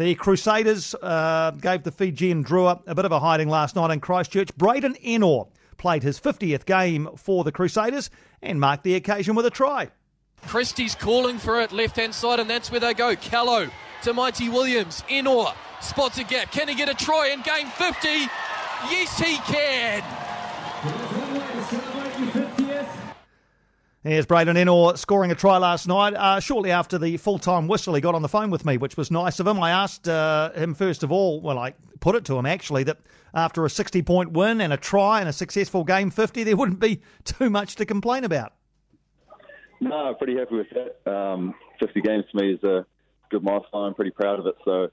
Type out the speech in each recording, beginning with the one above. The Crusaders gave the Fijian Drua a bit of a hiding last night in Christchurch. Braydon Ennor played his 50th game for the Crusaders and marked the occasion with a try. Christie's calling for it left-hand side, and that's where they go. Callow to Mighty Williams. Ennor spots a gap. Can he get a try in game 50? Yes, he can. There's Braydon Ennor scoring a try last night. Shortly after the full-time whistle, he got on the phone with me, which was nice of him. I asked him first of all, well, I put it to him actually, that after a 60-point win and a try and a successful game 50, there wouldn't be too much to complain about. No, pretty happy with that. 50 games to me is a good milestone. I'm pretty proud of it. So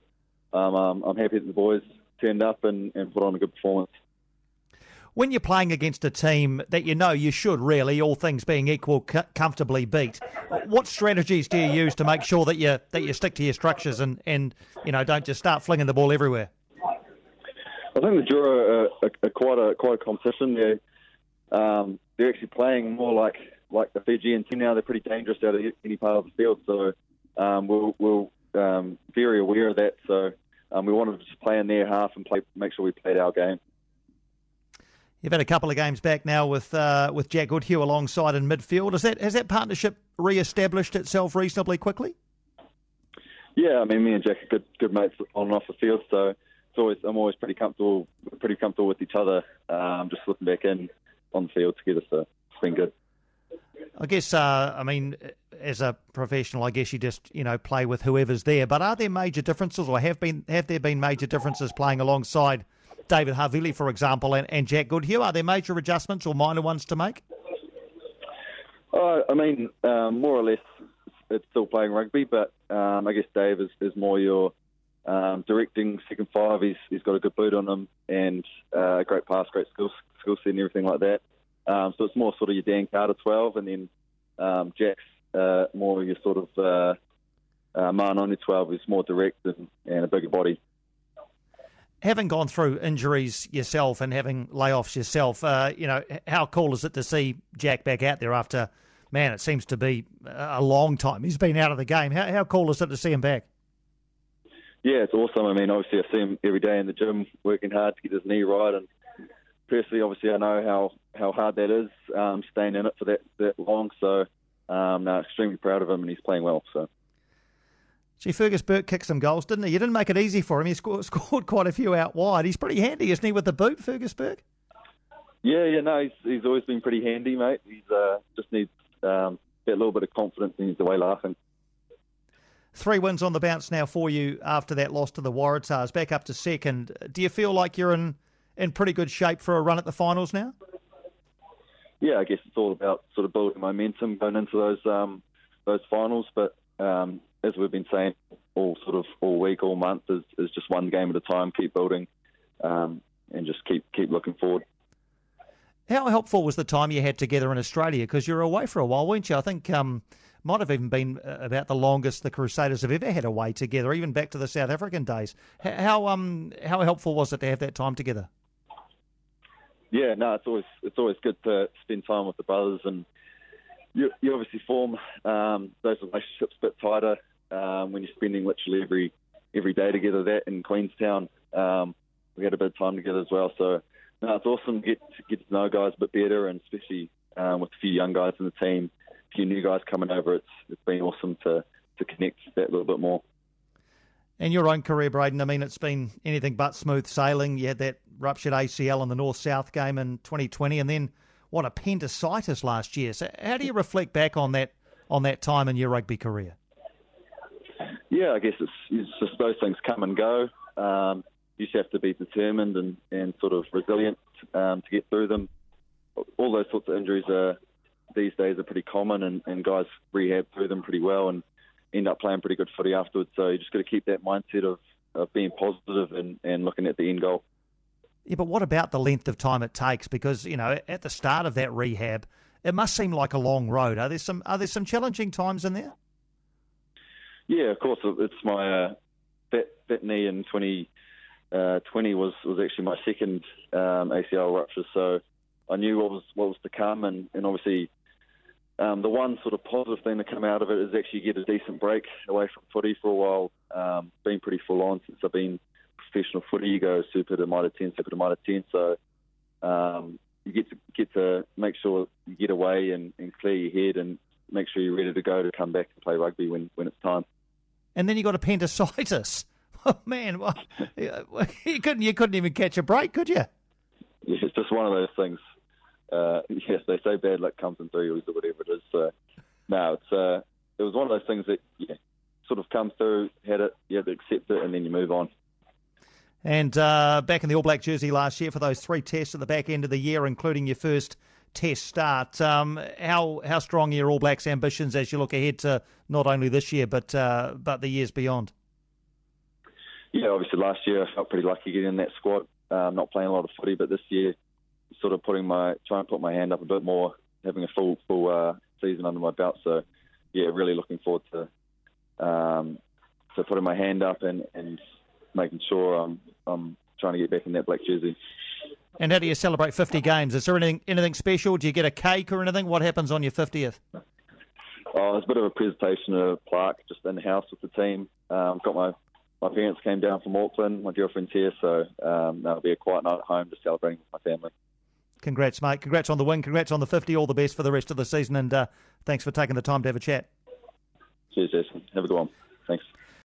I'm happy that the boys turned up and put on a good performance. When you're playing against a team that you know you should really, all things being equal, comfortably beat, what strategies do you use to make sure that you stick to your structures and you know, don't just start flinging the ball everywhere? I think the Drua are quite a competition. They're actually playing more like the Fijian team now. They're pretty dangerous out of any part of the field, so we're very aware of that. So we wanted to just play in their half and make sure we played our game. You've had a couple of games back now with Jack Goodhue alongside in midfield. Has that partnership re-established itself reasonably quickly? Yeah, I mean, me and Jack are good mates on and off the field, so I'm always pretty comfortable with each other. Just looking back in on the field together, so it's been good. I guess, I mean, as a professional, I guess you just, you know, play with whoever's there. But are there major differences, or have there been major differences playing alongside David Havili, for example, and Jack Goodhue? Are there major adjustments or minor ones to make? I mean, more or less, it's still playing rugby, but I guess Dave is more your directing second five. He's got a good boot on him and great pass, great skill set and everything like that. So it's more sort of your Dan Carter 12, and then Jack's more your sort of Ma'a Nonu 12, who's more direct and a bigger body. Having gone through injuries yourself and having layoffs yourself, you know, how cool is it to see Jack back out there after, man, it seems to be a long time he's been out of the game. How cool is it to see him back? Yeah, it's awesome. I mean, obviously I see him every day in the gym working hard to get his knee right, and personally, obviously, I know how hard that is, staying in it for that long. So, no, extremely proud of him, and he's playing well. So, gee, Fergus Burke kicked some goals, didn't he? You didn't make it easy for him. He scored quite a few out wide. He's pretty handy, isn't he, with the boot, Fergus Burke? Yeah, no, he's always been pretty handy, mate. He's just needs that little bit of confidence, and he's away laughing. 3 wins on the bounce now for you after that loss to the Waratahs, back up to second. Do you feel like you're in pretty good shape for a run at the finals now? Yeah, I guess it's all about sort of building momentum going into those finals. But as we've been saying all week, all month, is just one game at a time. Keep building and just keep looking forward. How helpful was the time you had together in Australia? Because you were away for a while, weren't you? I think might have even been about the longest the Crusaders have ever had away together, even back to the South African days. How helpful was it to have that time together? Yeah, no, it's always good to spend time with the brothers, and you obviously form those relationships a bit tighter when you're spending literally every day together. That in Queenstown, we had a bit of time together as well. So no, it's awesome to get to know guys a bit better, and especially with a few young guys in the team, a few new guys coming over. It's been awesome to connect that little bit more. In your own career, Braydon, I mean, it's been anything but smooth sailing. You had that ruptured ACL in the North-South game in 2020, and then, what, appendicitis last year. So how do you reflect back on that time in your rugby career? Yeah, I guess it's just those things come and go. You just have to be determined and sort of resilient to get through them. All those sorts of injuries these days are pretty common, and guys rehab through them pretty well and end up playing pretty good footy afterwards. So you just got to keep that mindset of being positive and looking at the end goal. Yeah, but what about the length of time it takes? Because, you know, at the start of that rehab, it must seem like a long road. Are there some challenging times in there? Yeah, of course. It's my that knee in 2020 was actually my second ACL rupture, so I knew what was to come, and obviously The one sort of positive thing to come out of it is actually get a decent break away from footy for a while. Been pretty full on since I've been professional footy. You go Super to Mitre 10, Super to Mitre 10. So you get to make sure you get away and clear your head and make sure you're ready to go to come back and play rugby when it's time. And then you got appendicitis. Oh, man, what? you couldn't even catch a break, could you? Yeah, it's just one of those things. Yes, they say bad luck comes in 3 years or whatever it is. So, no, it was one of those things that sort of comes through, had it, you had to accept it, and then you move on. And back in the All Black jersey last year for those 3 tests at the back end of the year, including your first test start. How strong are your All Blacks' ambitions as you look ahead to not only this year but the years beyond? Yeah, obviously last year I felt pretty lucky getting in that squad. Not playing a lot of footy, but this year sort of trying to put my hand up a bit more, having a full season under my belt. So yeah, really looking forward to putting my hand up and making sure I'm trying to get back in that black jersey. And how do you celebrate 50 games? Is there anything special? Do you get a cake or anything? What happens on your 50th? Oh, there's a bit of a presentation of a plaque just in the house with the team. Got my parents came down from Auckland. My girlfriend's here, so that'll be a quiet night at home just celebrating with my family. Congrats, mate. Congrats on the win. Congrats on the 50. All the best for the rest of the season, and thanks for taking the time to have a chat. Cheers, Jason. Have a good one. Thanks.